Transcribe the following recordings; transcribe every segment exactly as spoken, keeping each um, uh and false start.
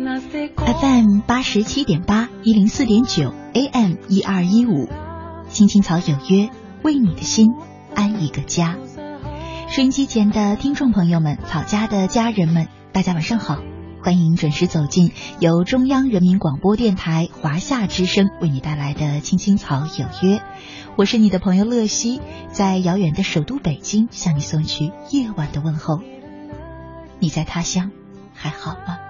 F M 八十七点八一零四点九 A M 一二一五，青青草有约，为你的心安一个家。收音机前的听众朋友们，草家的家人们，大家晚上好，欢迎准时走进由中央人民广播电台华夏之声为你带来的青青草有约。我是你的朋友乐西，在遥远的首都北京向你送去夜晚的问候。你在他乡还好吗？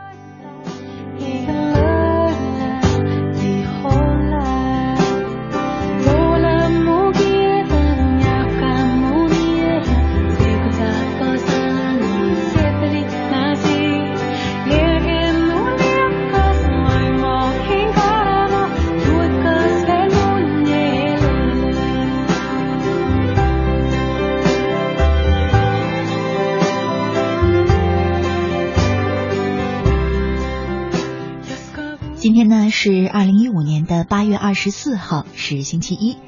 今天呢是二零一五年的八月二十四号，是星期一，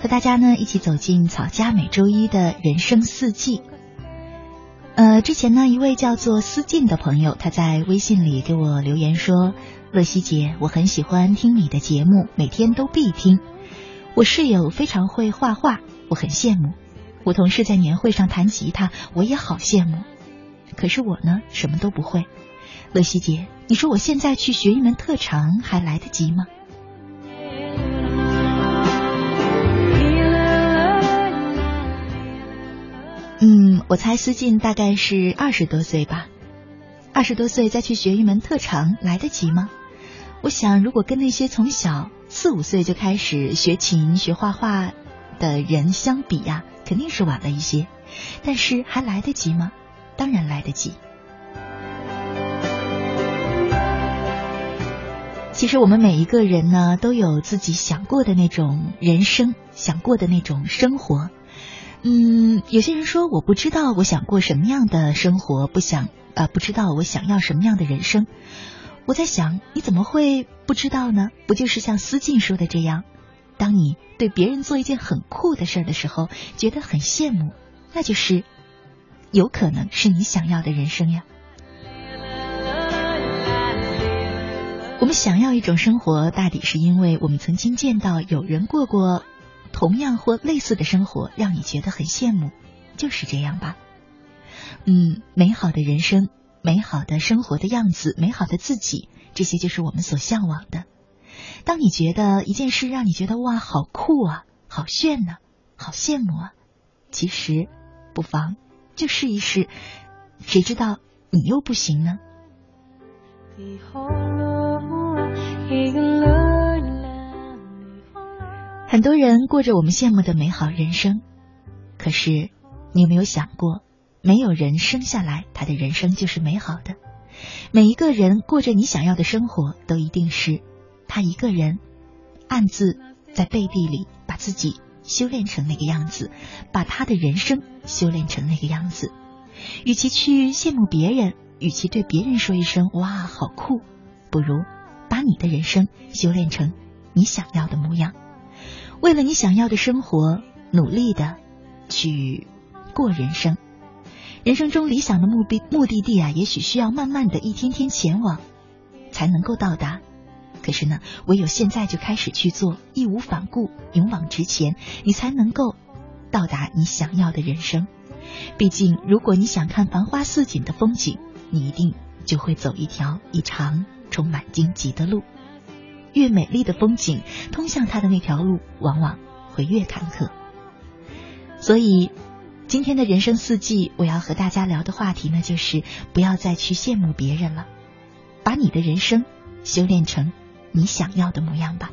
和大家呢一起走进草家每周一的人生四季。呃，之前呢一位叫做思静的朋友，他在微信里给我留言说：“乐西姐，我很喜欢听你的节目，每天都必听。我室友非常会画画，我很羡慕。我同事在年会上弹吉他，我也好羡慕。可是我呢什么都不会。乐西姐，你说我现在去学一门特长还来得及吗？”嗯，我猜思进大概是二十多岁吧。二十多岁再去学一门特长来得及吗？我想如果跟那些从小四五岁就开始学琴学画画的人相比呀、啊，肯定是晚了一些。但是还来得及吗？当然来得及。其实我们每一个人呢都有自己想过的那种人生，想过的那种生活。嗯，有些人说我不知道我想过什么样的生活，不想呃，不知道我想要什么样的人生。我在想，你怎么会不知道呢？不就是像思静说的这样，当你对别人做一件很酷的事的时候觉得很羡慕，那就是有可能是你想要的人生呀。我们想要一种生活，大抵是因为我们曾经见到有人过过同样或类似的生活，让你觉得很羡慕，就是这样吧。嗯，美好的人生，美好的生活的样子，美好的自己，这些就是我们所向往的。当你觉得一件事让你觉得哇，好酷啊，好炫啊，好羡慕啊，其实不妨就试一试，谁知道你又不行呢？很多人过着我们羡慕的美好人生，可是你有没有想过，没有人生下来他的人生就是美好的。每一个人过着你想要的生活，都一定是他一个人暗自在背地里把自己修炼成那个样子，把他的人生修炼成那个样子。与其去羡慕别人，与其对别人说一声哇好酷，不如把你的人生修炼成你想要的模样，为了你想要的生活努力的去过人生。人生中理想的目的目的地啊，也许需要慢慢的一天天前往才能够到达，可是呢唯有现在就开始去做，义无反顾，勇往直前，你才能够到达你想要的人生。毕竟如果你想看繁花似锦的风景，你一定就会走一条一长充满荆棘的路，越美丽的风景，通向它的那条路往往会越坎坷。所以今天的人生四季，我要和大家聊的话题呢，就是不要再去羡慕别人了，把你的人生修炼成你想要的模样吧。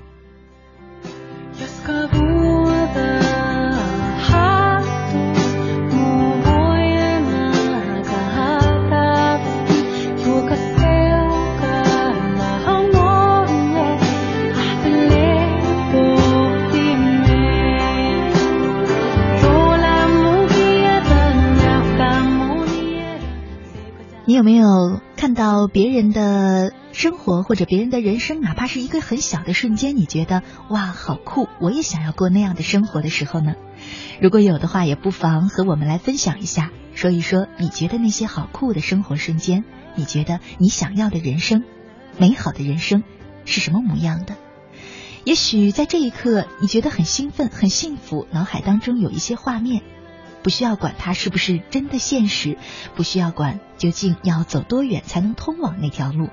你有没有看到别人的生活或者别人的人生，哪怕是一个很小的瞬间，你觉得哇好酷，我也想要过那样的生活的时候呢？如果有的话，也不妨和我们来分享一下，说一说你觉得那些好酷的生活瞬间，你觉得你想要的人生美好的人生是什么模样的。也许在这一刻你觉得很兴奋很幸福，脑海当中有一些画面，不需要管它是不是真的现实，不需要管究竟要走多远才能通往那条路，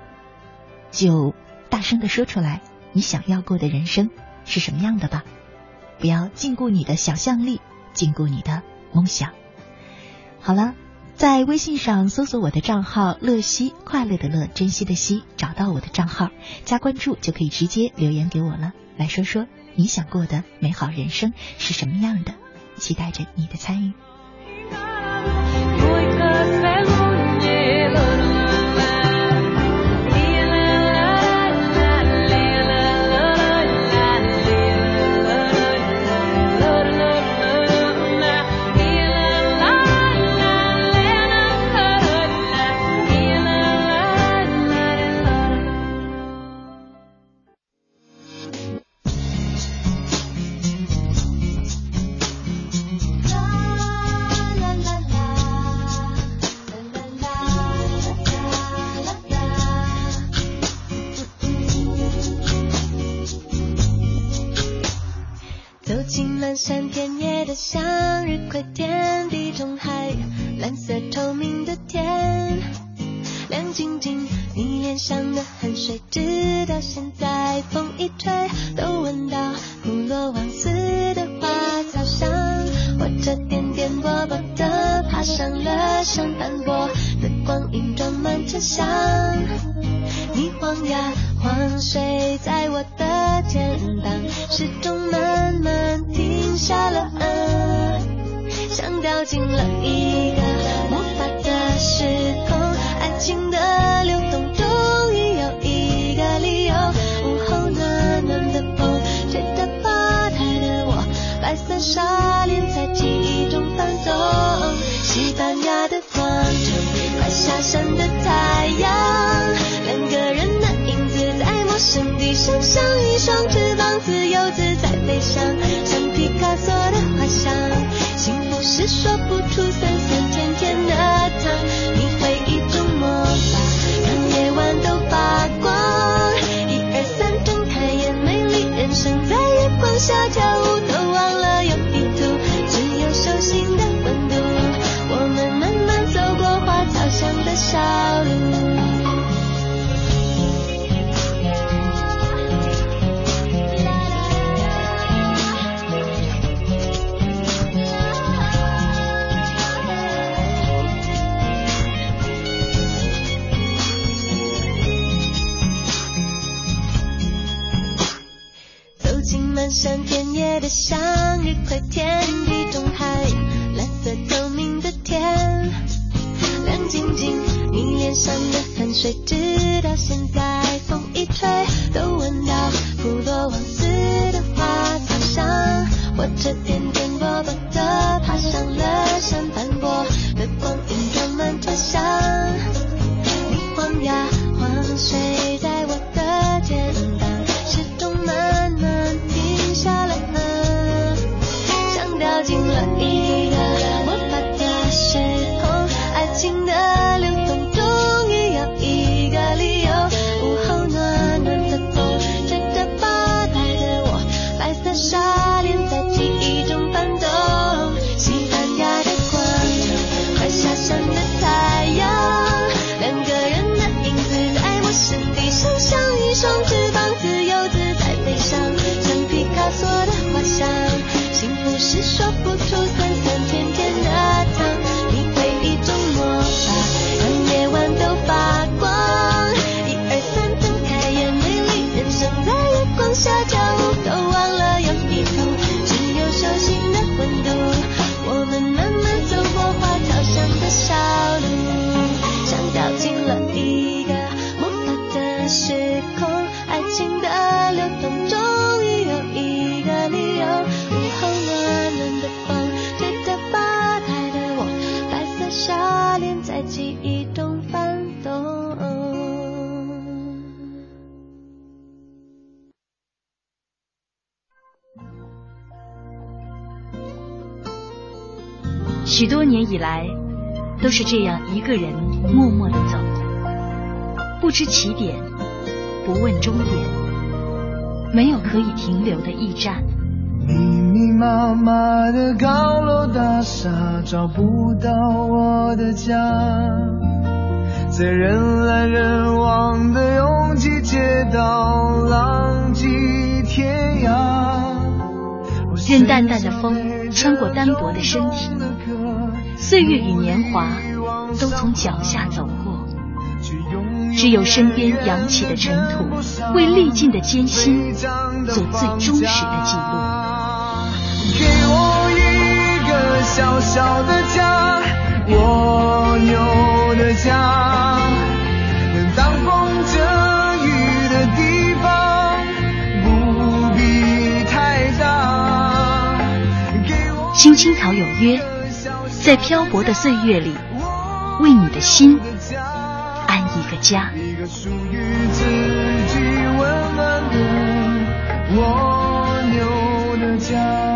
就大声地说出来你想要过的人生是什么样的吧。不要禁锢你的想象力，禁锢你的梦想。好了，在微信上搜索我的账号乐西，快乐的乐，珍惜的惜，找到我的账号加关注，就可以直接留言给我了。来说说你想过的美好人生是什么样的，期待着你的参与。许多年以来，都是这样一个人默默地走，不知起点，不问终点，没有可以停留的驿站。密密麻麻的高楼大厦，找不到我的家，在人来人往的拥挤街道，浪迹天涯。任淡淡的风穿过单薄的身体，岁月与年华都从脚下走过，只有身边扬起的尘土，为历尽的艰辛做最忠实的记录。给我一个小小的家，蜗牛的家，能挡风遮雨的地方，不必太大。青青草有约，在漂泊的岁月里，为你的心安一个家。一个属于自己温暖的蜗牛的家。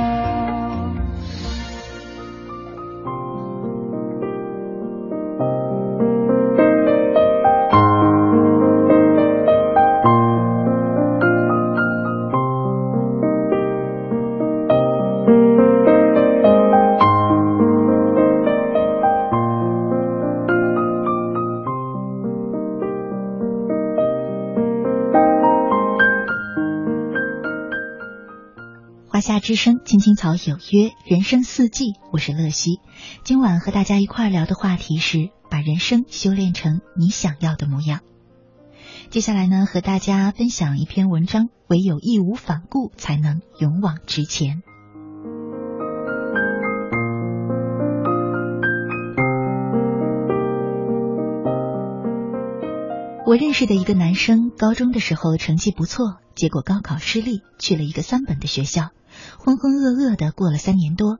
夏之声，青青草有约，人生四季，我是乐西。今晚和大家一块聊的话题是把人生修炼成你想要的模样。接下来呢，和大家分享一篇文章，唯有义无反顾才能勇往直前。我认识的一个男生，高中的时候成绩不错，结果高考失利，去了一个三本的学校，浑浑噩噩的过了三年多，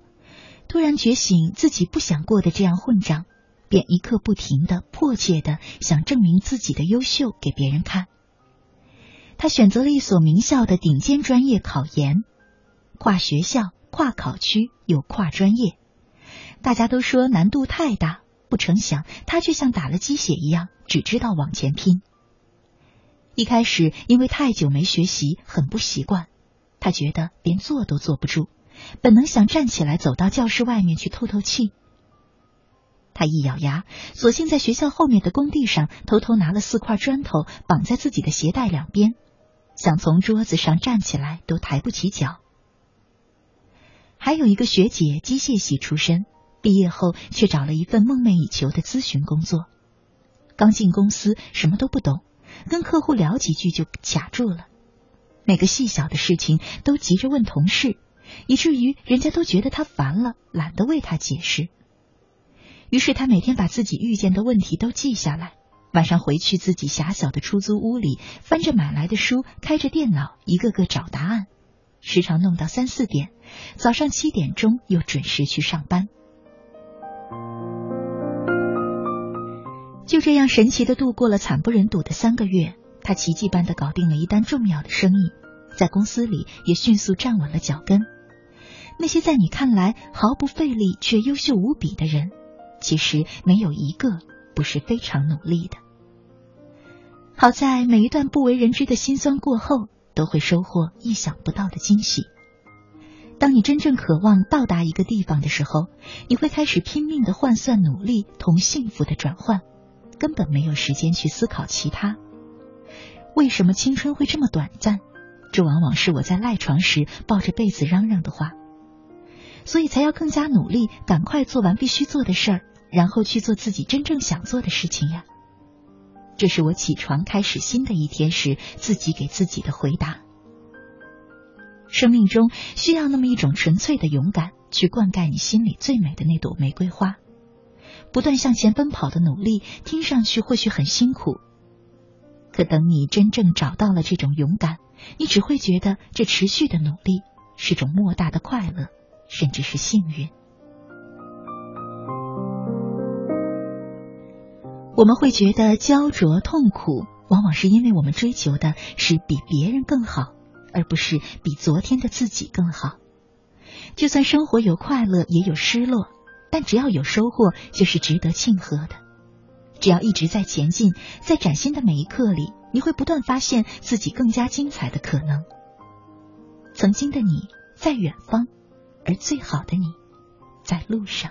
突然觉醒自己不想过的这样混账，便一刻不停的迫切的想证明自己的优秀给别人看。他选择了一所名校的顶尖专业考研，跨学校、跨考区又跨专业，大家都说难度太大，不成想他却像打了鸡血一样，只知道往前拼。一开始因为太久没学习，很不习惯，他觉得连坐都坐不住，本能想站起来走到教室外面去透透气。他一咬牙，索性在学校后面的工地上偷偷拿了四块砖头绑在自己的鞋带两边，想从桌子上站起来都抬不起脚。还有一个学姐机械系出身，毕业后却找了一份梦寐以求的咨询工作。刚进公司什么都不懂，跟客户聊几句就卡住了，每个细小的事情都急着问同事，以至于人家都觉得他烦了，懒得为他解释。于是他每天把自己遇见的问题都记下来，晚上回去自己狭小的出租屋里，翻着买来的书，开着电脑，一个个找答案，时常弄到三四点，早上七点钟又准时去上班。就这样神奇地度过了惨不忍睹的三个月，他奇迹般地搞定了一单重要的生意，在公司里也迅速站稳了脚跟。那些在你看来毫不费力却优秀无比的人，其实没有一个不是非常努力的。好在每一段不为人知的辛酸过后，都会收获意想不到的惊喜。当你真正渴望到达一个地方的时候，你会开始拼命地换算努力同幸福的转换，根本没有时间去思考其他。为什么青春会这么短暂？这往往是我在赖床时抱着被子嚷嚷的话。所以才要更加努力，赶快做完必须做的事儿，然后去做自己真正想做的事情呀。这是我起床开始新的一天时自己给自己的回答。生命中需要那么一种纯粹的勇敢，去灌溉你心里最美的那朵玫瑰花。不断向前奔跑的努力，听上去或许很辛苦，可等你真正找到了这种勇敢，你只会觉得这持续的努力是种莫大的快乐，甚至是幸运。我们会觉得焦灼痛苦，往往是因为我们追求的是比别人更好，而不是比昨天的自己更好。就算生活有快乐也有失落，但只要有收获就是值得庆贺的。只要一直在前进，在崭新的每一刻里，你会不断发现自己更加精彩的可能。曾经的你在远方，而最好的你在路上。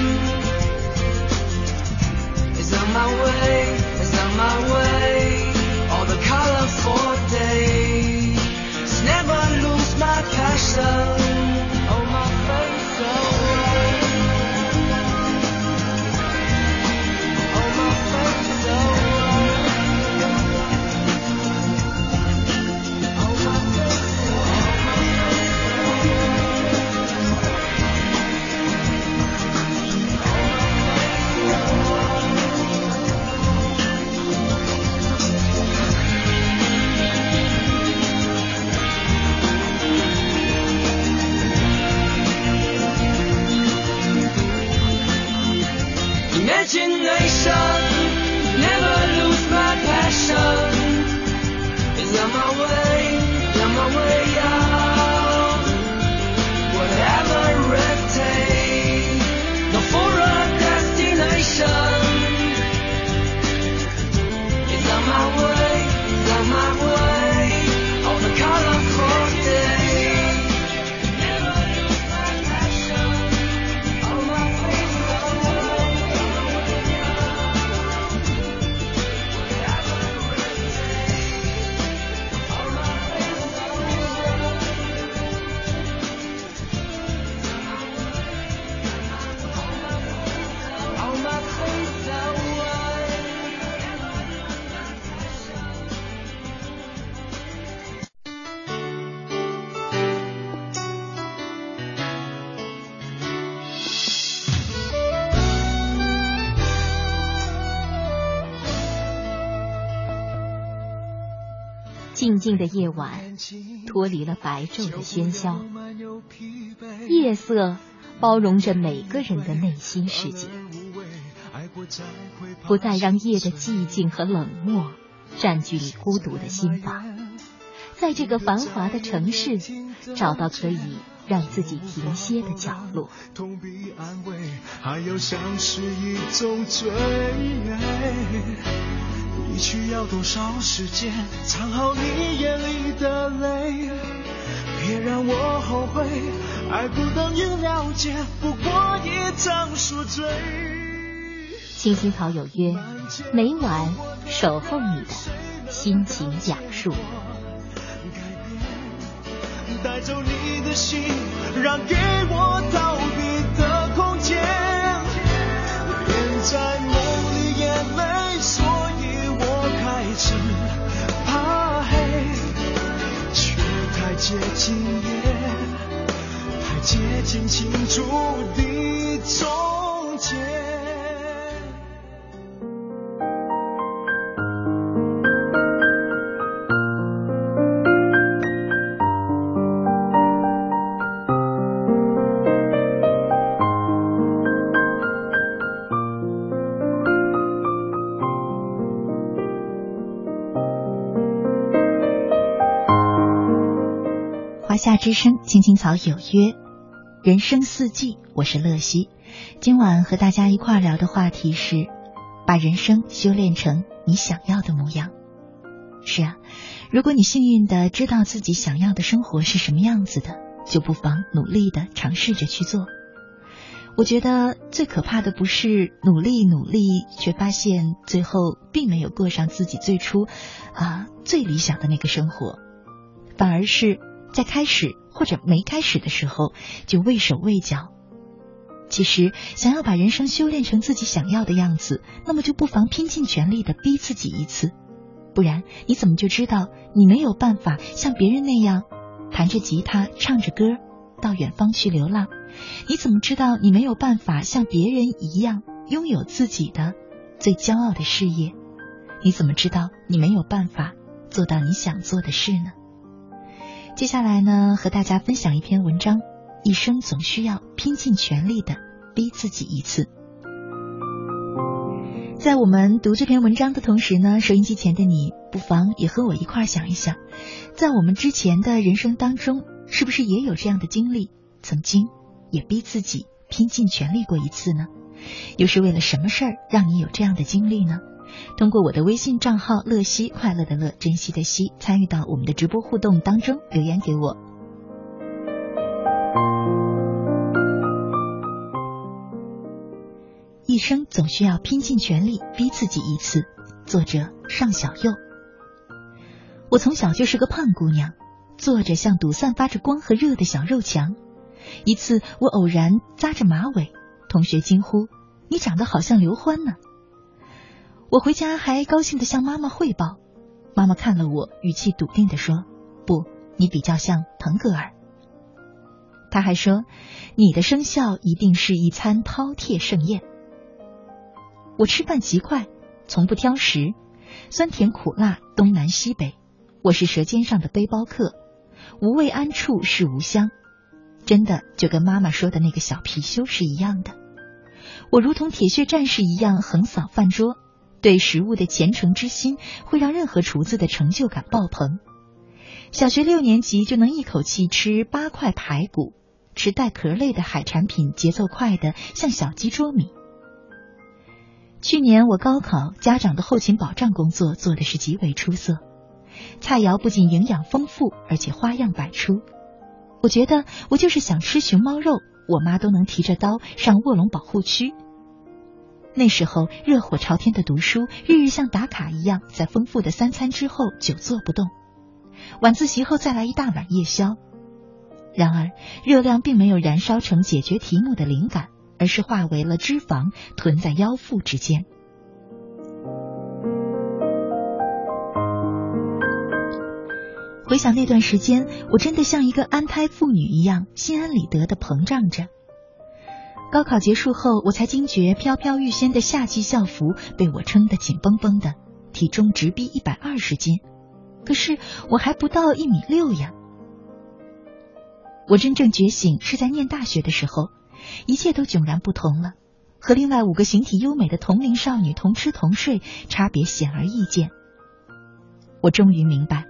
静静的夜晚脱离了白昼的喧嚣，夜色包容着每个人的内心世界，不再让夜的寂静和冷漠占据你孤独的心房。在这个繁华的城市，找到可以让自己停歇的角落。痛比安慰，还有像是一种罪。你需要多少时间藏好你眼里的泪？别让我后悔，爱不等于了解，不过一场宿醉。青青草有约，每晚守候你的心情讲述。带走你的心，让给我逃避的空间。别在梦里眼泪，所以我开始怕黑，却太接近夜，太接近清楚的终结。夏之声，青青草有约，人生四季，我是乐西。今晚和大家一块聊的话题是，把人生修炼成你想要的模样。是啊，如果你幸运的知道自己想要的生活是什么样子的，就不妨努力的尝试着去做。我觉得最可怕的不是努力努力，却发现最后并没有过上自己最初啊最理想的那个生活，反而是在开始或者没开始的时候就畏手畏脚。其实想要把人生修炼成自己想要的样子，那么就不妨拼尽全力的逼自己一次，不然你怎么就知道你没有办法像别人那样弹着吉他唱着歌到远方去流浪？你怎么知道你没有办法像别人一样拥有自己的最骄傲的事业？你怎么知道你没有办法做到你想做的事呢？接下来呢，和大家分享一篇文章，一生总需要拼尽全力的逼自己一次。在我们读这篇文章的同时呢，收音机前的你不妨也和我一块想一想，在我们之前的人生当中，是不是也有这样的经历，曾经也逼自己拼尽全力过一次呢？又是为了什么事儿让你有这样的经历呢？通过我的微信账号乐西，快乐的乐，珍惜的惜，参与到我们的直播互动当中，留言给我。一生总需要拼尽全力逼自己一次，作者尚小佑。我从小就是个胖姑娘，坐着像堵散发着光和热的小肉墙。一次我偶然扎着马尾，同学惊呼，你长得好像刘欢呢。我回家还高兴地向妈妈汇报，妈妈看了我，语气笃定地说，不，你比较像腾格尔。她还说，你的生肖一定是一餐饕餮盛宴。我吃饭极快，从不挑食，酸甜苦辣东南西北，我是舌尖上的背包客，无味安处是吾乡，真的就跟妈妈说的那个小貔貅是一样的。我如同铁血战士一样横扫饭桌，对食物的虔诚之心会让任何厨子的成就感爆棚。小学六年级就能一口气吃八块排骨，吃带壳类的海产品节奏快的像小鸡啄米。去年我高考，家长的后勤保障工作做的是极为出色，菜肴不仅营养丰富，而且花样百出。我觉得我就是想吃熊猫肉，我妈都能提着刀上卧龙保护区。那时候热火朝天的读书，日日像打卡一样，在丰富的三餐之后久坐不动，晚自习后再来一大碗夜宵。然而热量并没有燃烧成解决题目的灵感，而是化为了脂肪，囤在腰腹之间。回想那段时间，我真的像一个安胎妇女一样，心安理得地膨胀着。高考结束后，我才惊觉飘飘欲仙的夏季校服被我撑得紧绷绷的，体重直逼一百二十斤，可是我还不到一米六呀。我真正觉醒是在念大学的时候，一切都迥然不同了，和另外五个形体优美的同龄少女同吃同睡，差别显而易见。我终于明白，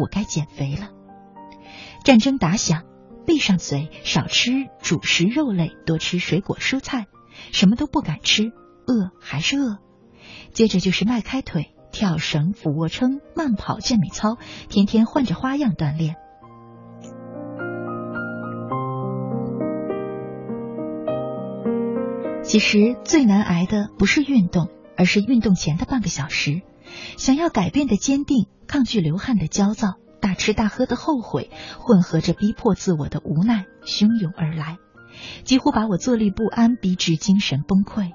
我该减肥了。战争打响，闭上嘴，少吃主食肉类，多吃水果蔬菜，什么都不敢吃，饿还是饿。接着就是迈开腿，跳绳、俯卧撑、慢跑、健美操，天天换着花样锻炼。其实最难挨的不是运动，而是运动前的半个小时。想要改变的坚定，抗拒流汗的焦躁，大吃大喝的后悔，混合着逼迫自我的无奈汹涌而来，几乎把我坐立不安逼至精神崩溃。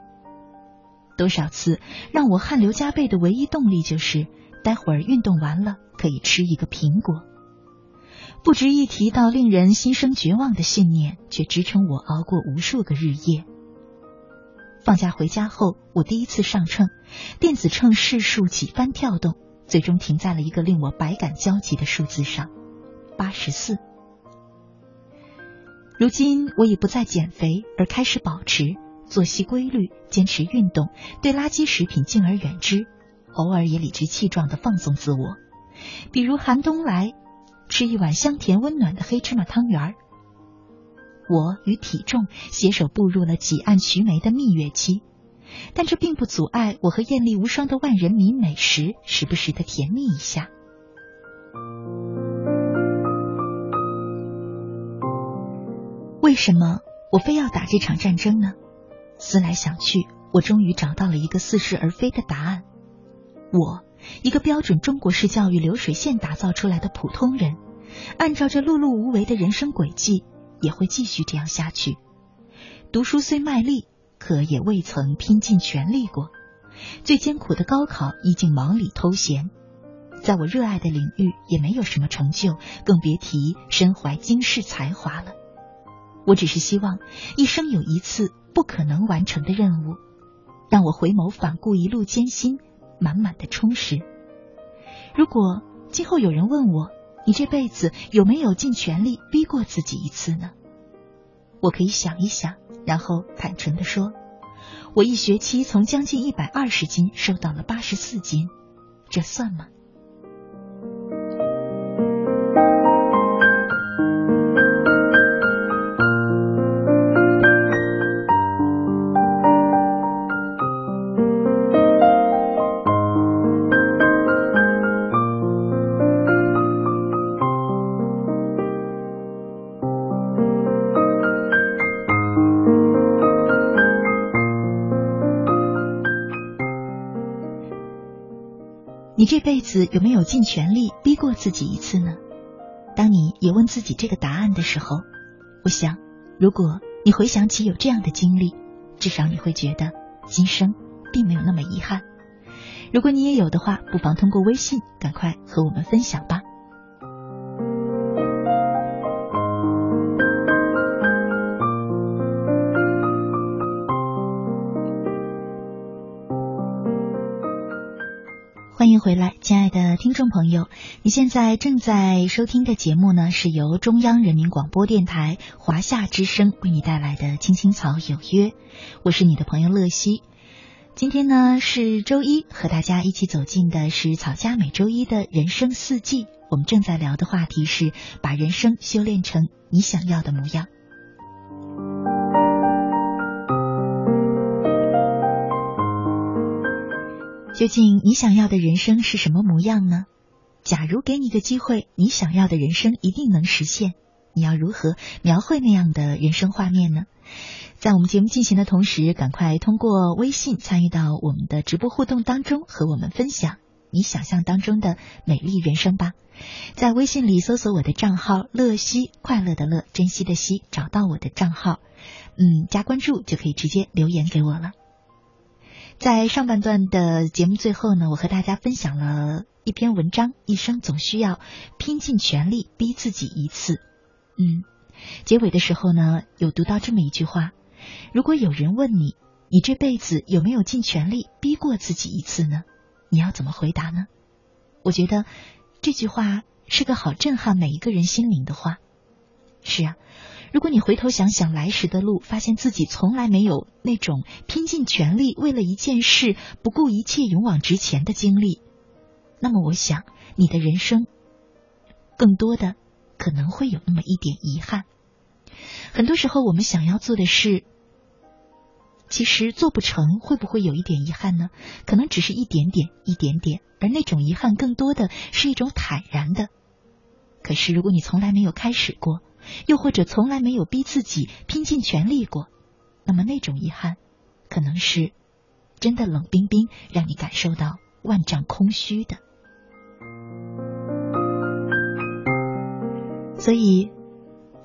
多少次让我汗流浃背的唯一动力就是待会儿运动完了可以吃一个苹果。不值一提到令人心生绝望的信念，却支撑我熬过无数个日夜。放假回家后，我第一次上秤，电子秤试数几番跳动，最终停在了一个令我百感交集的数字上，八十四。如今我已不再减肥，而开始保持作息规律，坚持运动，对垃圾食品敬而远之，偶尔也理直气壮地放纵自我。比如寒冬来，吃一碗香甜温暖的黑芝麻汤圆。我与体重携手步入了几岸徐梅的蜜月期，但这并不阻碍我和艳丽无双的万人迷美食时不时的甜蜜一下。为什么我非要打这场战争呢？思来想去，我终于找到了一个似是而非的答案。我，一个标准中国式教育流水线打造出来的普通人，按照这碌碌无为的人生轨迹，也会继续这样下去。读书虽卖力，可也未曾拼尽全力过。最艰苦的高考已经忙里偷闲，在我热爱的领域也没有什么成就，更别提身怀惊世才华了。我只是希望一生有一次不可能完成的任务，让我回眸反顾一路艰辛，满满的充实。如果今后有人问我，你这辈子有没有尽全力逼过自己一次呢？我可以想一想，然后坦诚地说，我一学期从将近一百二十斤瘦到了八十四斤，这算吗？你这辈子有没有尽全力逼过自己一次呢？当你也问自己这个答案的时候，我想，如果你回想起有这样的经历，至少你会觉得今生并没有那么遗憾。如果你也有的话，不妨通过微信赶快和我们分享吧。欢迎回来，亲爱的听众朋友，你现在正在收听的节目呢，是由中央人民广播电台华夏之声为你带来的《青青草有约》，我是你的朋友乐西。今天呢是周一，和大家一起走进的是草家每周一的人生四季。我们正在聊的话题是把人生修炼成你想要的模样。究竟你想要的人生是什么模样呢？假如给你一个机会，你想要的人生一定能实现，你要如何描绘那样的人生画面呢？在我们节目进行的同时，赶快通过微信参与到我们的直播互动当中，和我们分享你想象当中的美丽人生吧。在微信里搜索我的账号乐西，快乐的乐，珍惜的惜，找到我的账号，嗯，加关注就可以直接留言给我了。在上半段的节目最后呢，我和大家分享了一篇文章，一生总需要拼尽全力逼自己一次。嗯，结尾的时候呢，有读到这么一句话，如果有人问你，你这辈子有没有尽全力逼过自己一次呢？你要怎么回答呢？我觉得这句话是个好震撼每一个人心灵的话。是啊，如果你回头想想来时的路，发现自己从来没有那种拼尽全力为了一件事不顾一切勇往直前的经历，那么我想你的人生更多的可能会有那么一点遗憾。很多时候我们想要做的事，其实做不成，会不会有一点遗憾呢？可能只是一点点一点点，而那种遗憾更多的是一种坦然的。可是如果你从来没有开始过，又或者从来没有逼自己拼尽全力过，那么那种遗憾可能是真的冷冰冰，让你感受到万丈空虚的。所以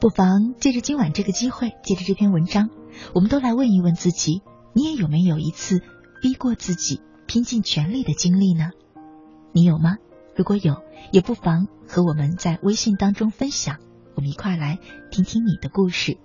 不妨借着今晚这个机会，借着这篇文章，我们都来问一问自己，你也有没有一次逼过自己拼尽全力的经历呢？你有吗？如果有，也不妨和我们在微信当中分享，我们一块来听听你的故事。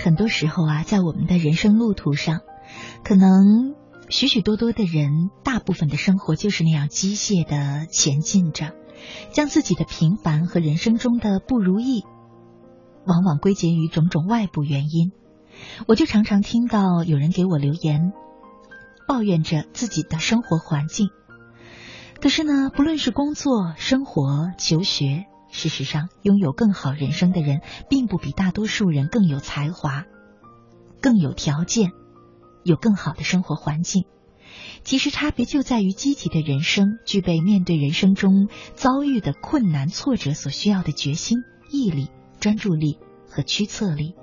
很多时候啊，在我们的人生路途上，可能许许多多的人，大部分的生活就是那样机械的前进着，将自己的平凡和人生中的不如意往往归结于种种外部原因。我就常常听到有人给我留言，抱怨着自己的生活环境。可是呢，不论是工作、生活、求学，事实上，拥有更好人生的人并不比大多数人更有才华，更有条件，有更好的生活环境。其实差别就在于积极的人生具备面对人生中遭遇的困难挫折所需要的决心、毅力、专注力和驱策力。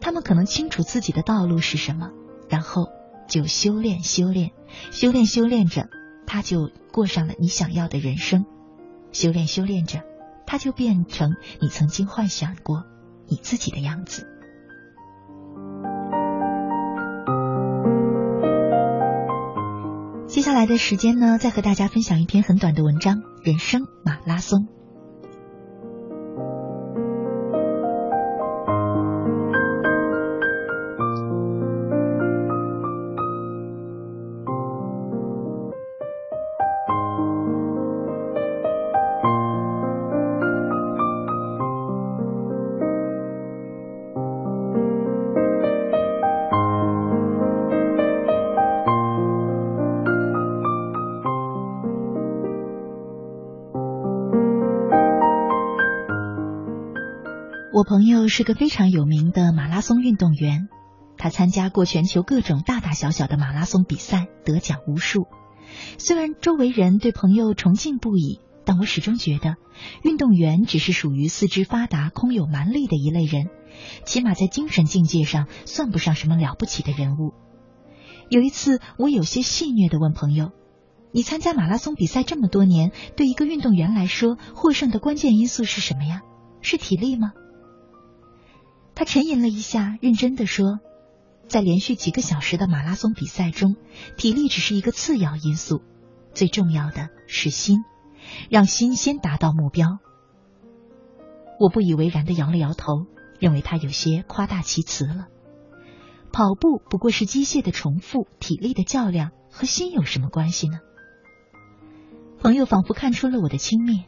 他们可能清楚自己的道路是什么，然后就修炼修炼修炼修炼着，他就过上了你想要的人生。修炼修炼着，它就变成你曾经幻想过你自己的样子。接下来的时间呢，再和大家分享一篇很短的文章，人生马拉松。我朋友是个非常有名的马拉松运动员，他参加过全球各种大大小小的马拉松比赛，得奖无数。虽然周围人对朋友崇敬不已，但我始终觉得，运动员只是属于四肢发达、空有蛮力的一类人，起码在精神境界上算不上什么了不起的人物。有一次，我有些戏谑地问朋友，你参加马拉松比赛这么多年，对一个运动员来说，获胜的关键因素是什么呀？是体力吗？他沉吟了一下，认真地说，在连续几个小时的马拉松比赛中，体力只是一个次要因素，最重要的是心，让心先达到目标。我不以为然地摇了摇头，认为他有些夸大其词了。跑步不过是机械的重复，体力的较量和心有什么关系呢？朋友仿佛看出了我的轻蔑，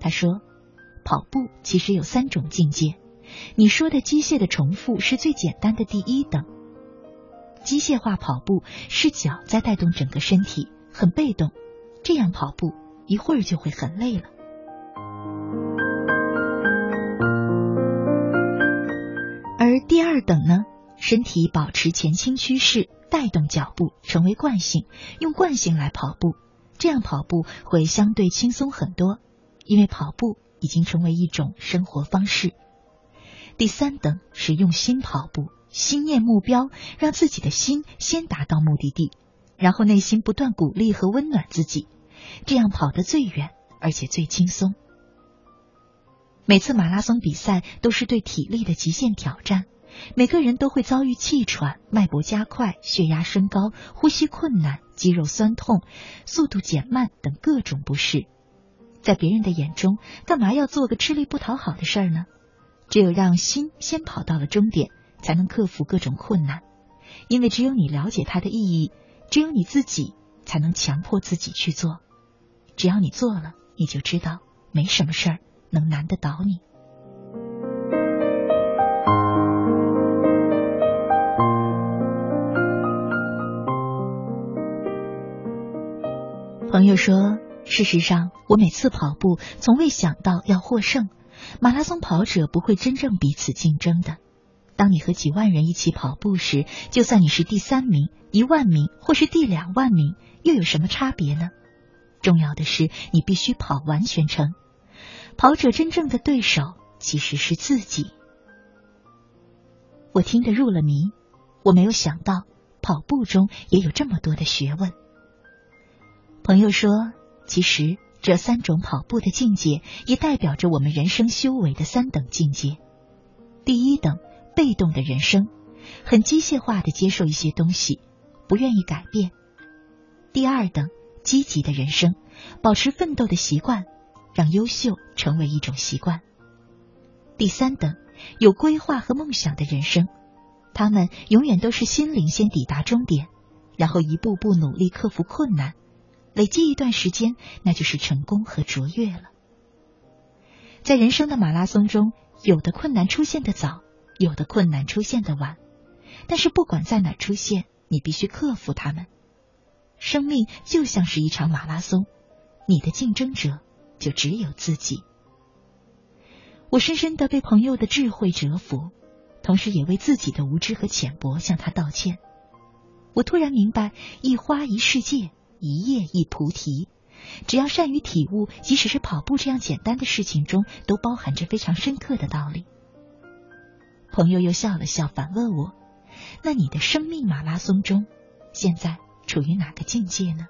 他说，跑步其实有三种境界，你说的机械的重复是最简单的第一等，机械化跑步是脚在带动整个身体，很被动，这样跑步一会儿就会很累了。而第二等呢，身体保持前倾趋势，带动脚步，成为惯性，用惯性来跑步，这样跑步会相对轻松很多，因为跑步已经成为一种生活方式。第三等是用心跑步，心念目标，让自己的心先达到目的地，然后内心不断鼓励和温暖自己，这样跑得最远，而且最轻松。每次马拉松比赛都是对体力的极限挑战，每个人都会遭遇气喘、脉搏加快、血压升高、呼吸困难、肌肉酸痛、速度减慢等各种不适。在别人的眼中，干嘛要做个吃力不讨好的事儿呢？只有让心先跑到了终点，才能克服各种困难，因为只有你了解它的意义，只有你自己才能强迫自己去做。只要你做了，你就知道没什么事儿能难得倒你。朋友说，事实上我每次跑步从未想到要获胜，马拉松跑者不会真正彼此竞争的。当你和几万人一起跑步时，就算你是第三名、一万名或是第两万名，又有什么差别呢？重要的是你必须跑完全程。跑者真正的对手其实是自己。我听得入了迷，我没有想到跑步中也有这么多的学问。朋友说，其实这三种跑步的境界也代表着我们人生修为的三等境界。第一等，被动的人生，很机械化的接受一些东西，不愿意改变。第二等，积极的人生，保持奋斗的习惯，让优秀成为一种习惯。第三等，有规划和梦想的人生，他们永远都是心灵先抵达终点，然后一步步努力克服困难，累积一段时间，那就是成功和卓越了。在人生的马拉松中，有的困难出现得早，有的困难出现得晚，但是不管在哪出现，你必须克服它们。生命就像是一场马拉松，你的竞争者就只有自己。我深深地被朋友的智慧折服，同时也为自己的无知和浅薄向他道歉。我突然明白，一花一世界，一叶一菩提，只要善于体悟，即使是跑步这样简单的事情中，都包含着非常深刻的道理。朋友又笑了笑，反问我，那你的生命马拉松中，现在处于哪个境界呢？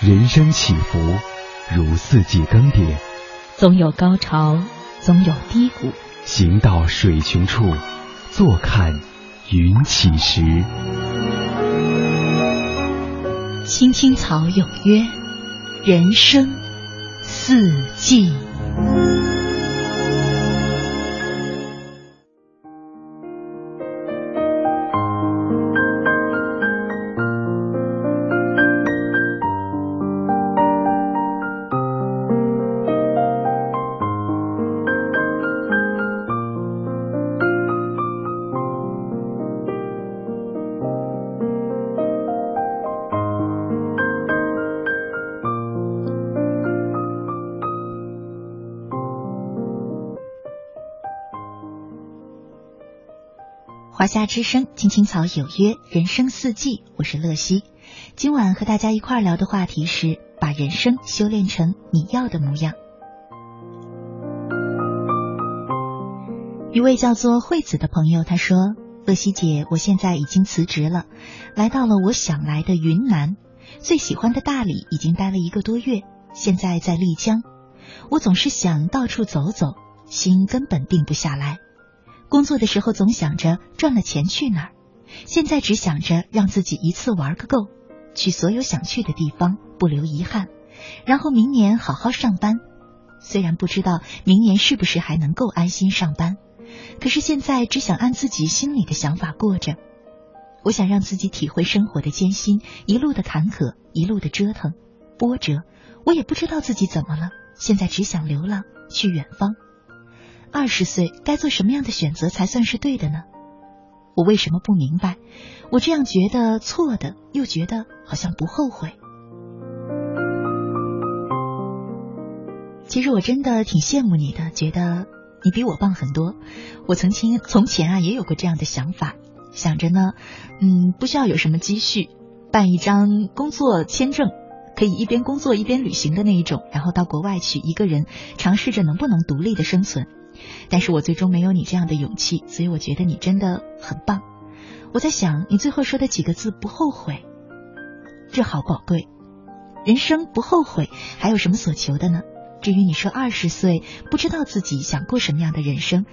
人生起伏如四季更迭，总有高潮，总有低谷。行到水穷处，坐看云起时。青青草有约，人生四季。华夏之声，青青草有约，人生四季，我是乐西。今晚和大家一块聊的话题是，把人生修炼成你要的模样。一位叫做惠子的朋友，他说，乐西姐，我现在已经辞职了，来到了我想来的云南，最喜欢的大理已经待了一个多月，现在在丽江。我总是想到处走走，心根本定不下来。工作的时候总想着赚了钱去哪儿，现在只想着让自己一次玩个够，去所有想去的地方，不留遗憾，然后明年好好上班。虽然不知道明年是不是还能够安心上班，可是现在只想按自己心里的想法过着。我想让自己体会生活的艰辛，一路的坎坷，一路的折腾波折。我也不知道自己怎么了，现在只想流浪去远方。二十岁该做什么样的选择才算是对的呢？我为什么不明白？我这样觉得错的，又觉得好像不后悔。其实我真的挺羡慕你的，觉得你比我棒很多。我曾经从前啊也有过这样的想法，想着呢，嗯，不需要有什么积蓄，办一张工作签证，可以一边工作一边旅行的那一种，然后到国外去一个人尝试着能不能独立的生存。但是我最终没有你这样的勇气，所以我觉得你真的很棒。我在想，你最后说的几个字，不后悔，这好宝贵。人生不后悔，还有什么所求的呢？至于你说二十岁不知道自己想过什么样的人生，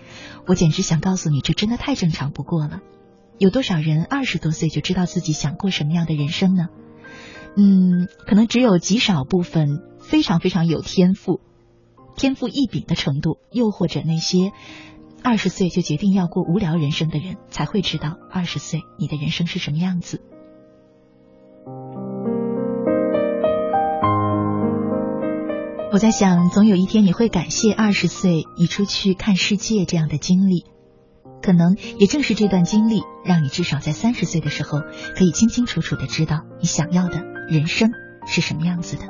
我简直想告诉你，这真的太正常不过了。有多少人二十多岁就知道自己想过什么样的人生呢？嗯，可能只有极少部分非常非常有天赋，天赋异禀的程度，又或者那些二十岁就决定要过无聊人生的人，才会知道二十岁你的人生是什么样子。我在想，总有一天你会感谢二十岁你出去看世界这样的经历，可能也正是这段经历，让你至少在三十岁的时候，可以清清楚楚地知道你想要的人生是什么样子的。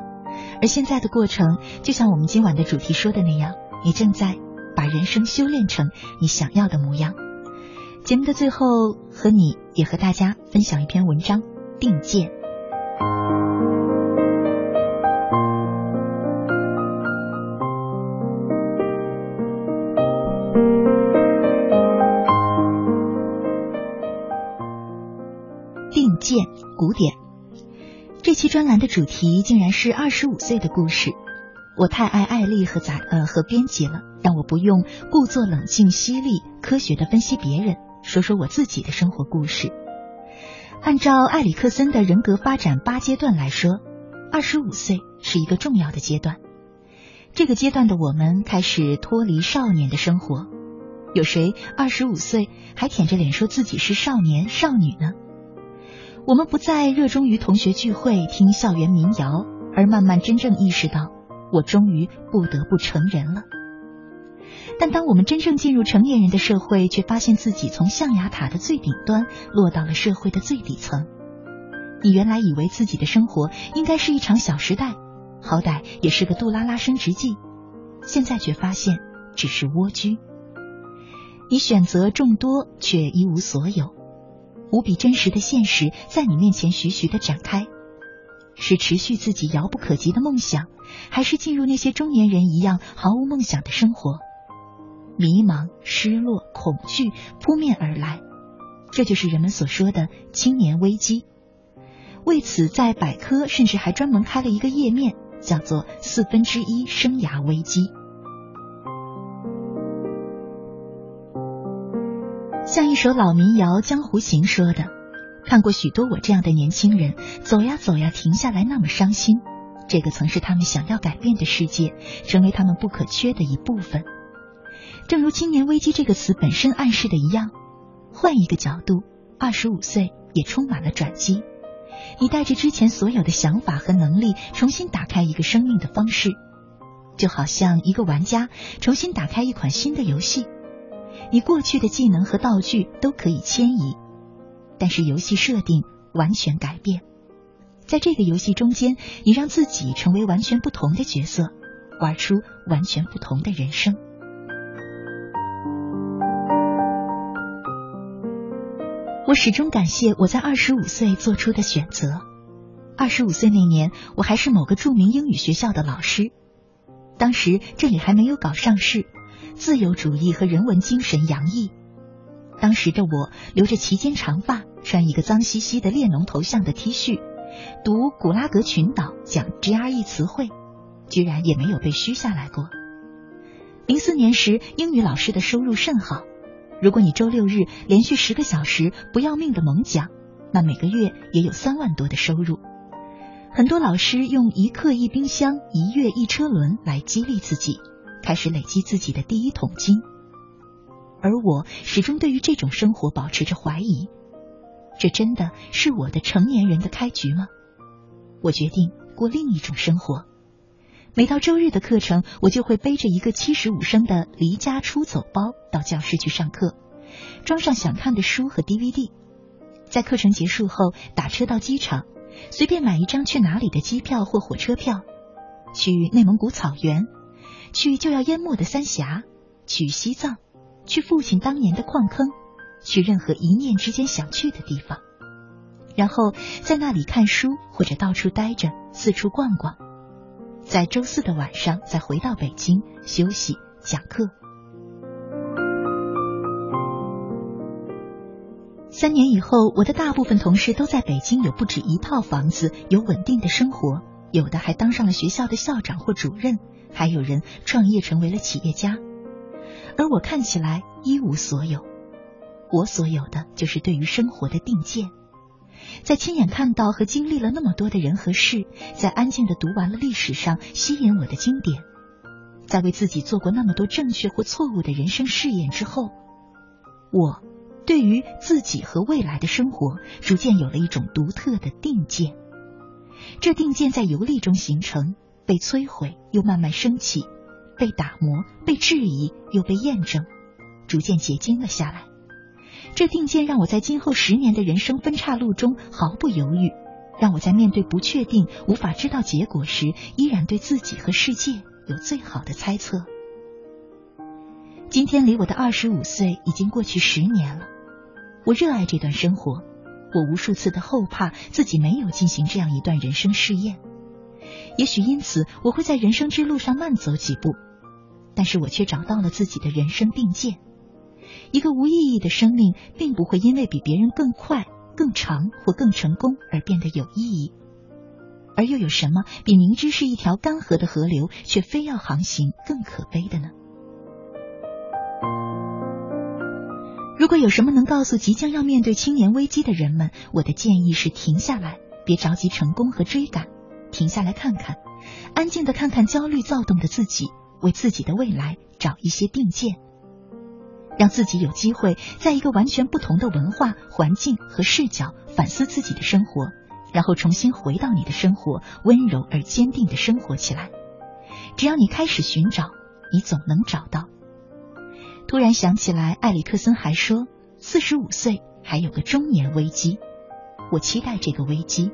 而现在的过程，就像我们今晚的主题说的那样，你正在把人生修炼成你想要的模样。节目的最后，和你也和大家分享一篇文章，定见。定见古典，这期专栏的主题竟然是二十五岁的故事。我太爱艾丽和杂呃和编辑了，让我不用故作冷静、犀利、科学的分析别人，说说我自己的生活故事。按照埃里克森的人格发展八阶段来说，二十五岁是一个重要的阶段。这个阶段的我们开始脱离少年的生活。有谁二十五岁还舔着脸说自己是少年少女呢？我们不再热衷于同学聚会听校园民谣，而慢慢真正意识到，我终于不得不成人了。但当我们真正进入成年人的社会，却发现自己从象牙塔的最顶端落到了社会的最底层。你原来以为自己的生活应该是一场小时代，好歹也是个杜拉拉升职记，现在却发现只是蜗居。你选择众多，却一无所有。无比真实的现实在你面前徐徐地展开，是持续自己遥不可及的梦想，还是进入那些中年人一样毫无梦想的生活？迷茫、失落、恐惧扑面而来，这就是人们所说的青年危机。为此，在百科甚至还专门开了一个页面，叫做四分之一生涯危机。像一首老民谣《江湖行》说的，看过许多我这样的年轻人走呀走呀停下来那么伤心，这个曾是他们想要改变的世界，成为他们不可缺的一部分。正如青年危机这个词本身暗示的一样，换一个角度，二十五岁也充满了转机。你带着之前所有的想法和能力，重新打开一个生命的方式，就好像一个玩家重新打开一款新的游戏，你过去的技能和道具都可以迁移，但是游戏设定完全改变。在这个游戏中间，你让自己成为完全不同的角色，玩出完全不同的人生。我始终感谢我在二十五岁做出的选择。二十五岁那年，我还是某个著名英语学校的老师，当时这里还没有搞上市，自由主义和人文精神洋溢。当时的我留着齐肩长发，穿一个脏兮兮的列侬头像的 T 恤，读古拉格群岛，讲 G R E 词汇，居然也没有被虚下来过。零四年时，英语老师的收入甚好，如果你周六日连续十个小时不要命的猛讲，那每个月也有三万多的收入。很多老师用一课一冰箱、一月一车轮来激励自己，开始累积自己的第一桶金。而我始终对于这种生活保持着怀疑，这真的是我的成年人的开局吗？我决定过另一种生活。每到周日的课程，我就会背着一个七十五升的离家出走包到教室去上课，装上想看的书和 D V D， 在课程结束后打车到机场，随便买一张去哪里的机票或火车票，去内蒙古草原，去就要淹没的三峡，去西藏，去父亲当年的矿坑，去任何一念之间想去的地方，然后在那里看书或者到处待着，四处逛逛，在周四的晚上再回到北京休息讲课。三年以后，我的大部分同事都在北京有不止一套房子，有稳定的生活，有的还当上了学校的校长或主任，还有人创业成为了企业家。而我看起来一无所有，我所有的就是对于生活的定见。在亲眼看到和经历了那么多的人和事，在安静地读完了历史上吸引我的经典，在为自己做过那么多正确或错误的人生试验之后，我对于自己和未来的生活逐渐有了一种独特的定见。这定见在游历中形成，被摧毁又慢慢升起，被打磨，被质疑又被验证，逐渐结晶了下来。这定见让我在今后十年的人生分岔路中毫不犹豫，让我在面对不确定无法知道结果时，依然对自己和世界有最好的猜测。今天离我的二十五岁已经过去十年了，我热爱这段生活，我无数次的后怕自己没有进行这样一段人生试验，也许因此我会在人生之路上慢走几步，但是我却找到了自己的人生定见。一个无意义的生命并不会因为比别人更快、更长或更成功而变得有意义。而又有什么比明知是一条干涸的河流却非要航行更可悲的呢？如果有什么能告诉即将要面对青年危机的人们，我的建议是停下来，别着急成功和追赶，停下来看看，安静地看看焦虑躁动的自己，为自己的未来找一些定见，让自己有机会在一个完全不同的文化、环境和视角反思自己的生活，然后重新回到你的生活，温柔而坚定地生活起来。只要你开始寻找，你总能找到。突然想起来，埃里克森还说四十五岁还有个中年危机，我期待这个危机，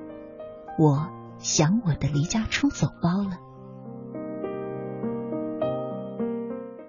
我想我的离家出走包了。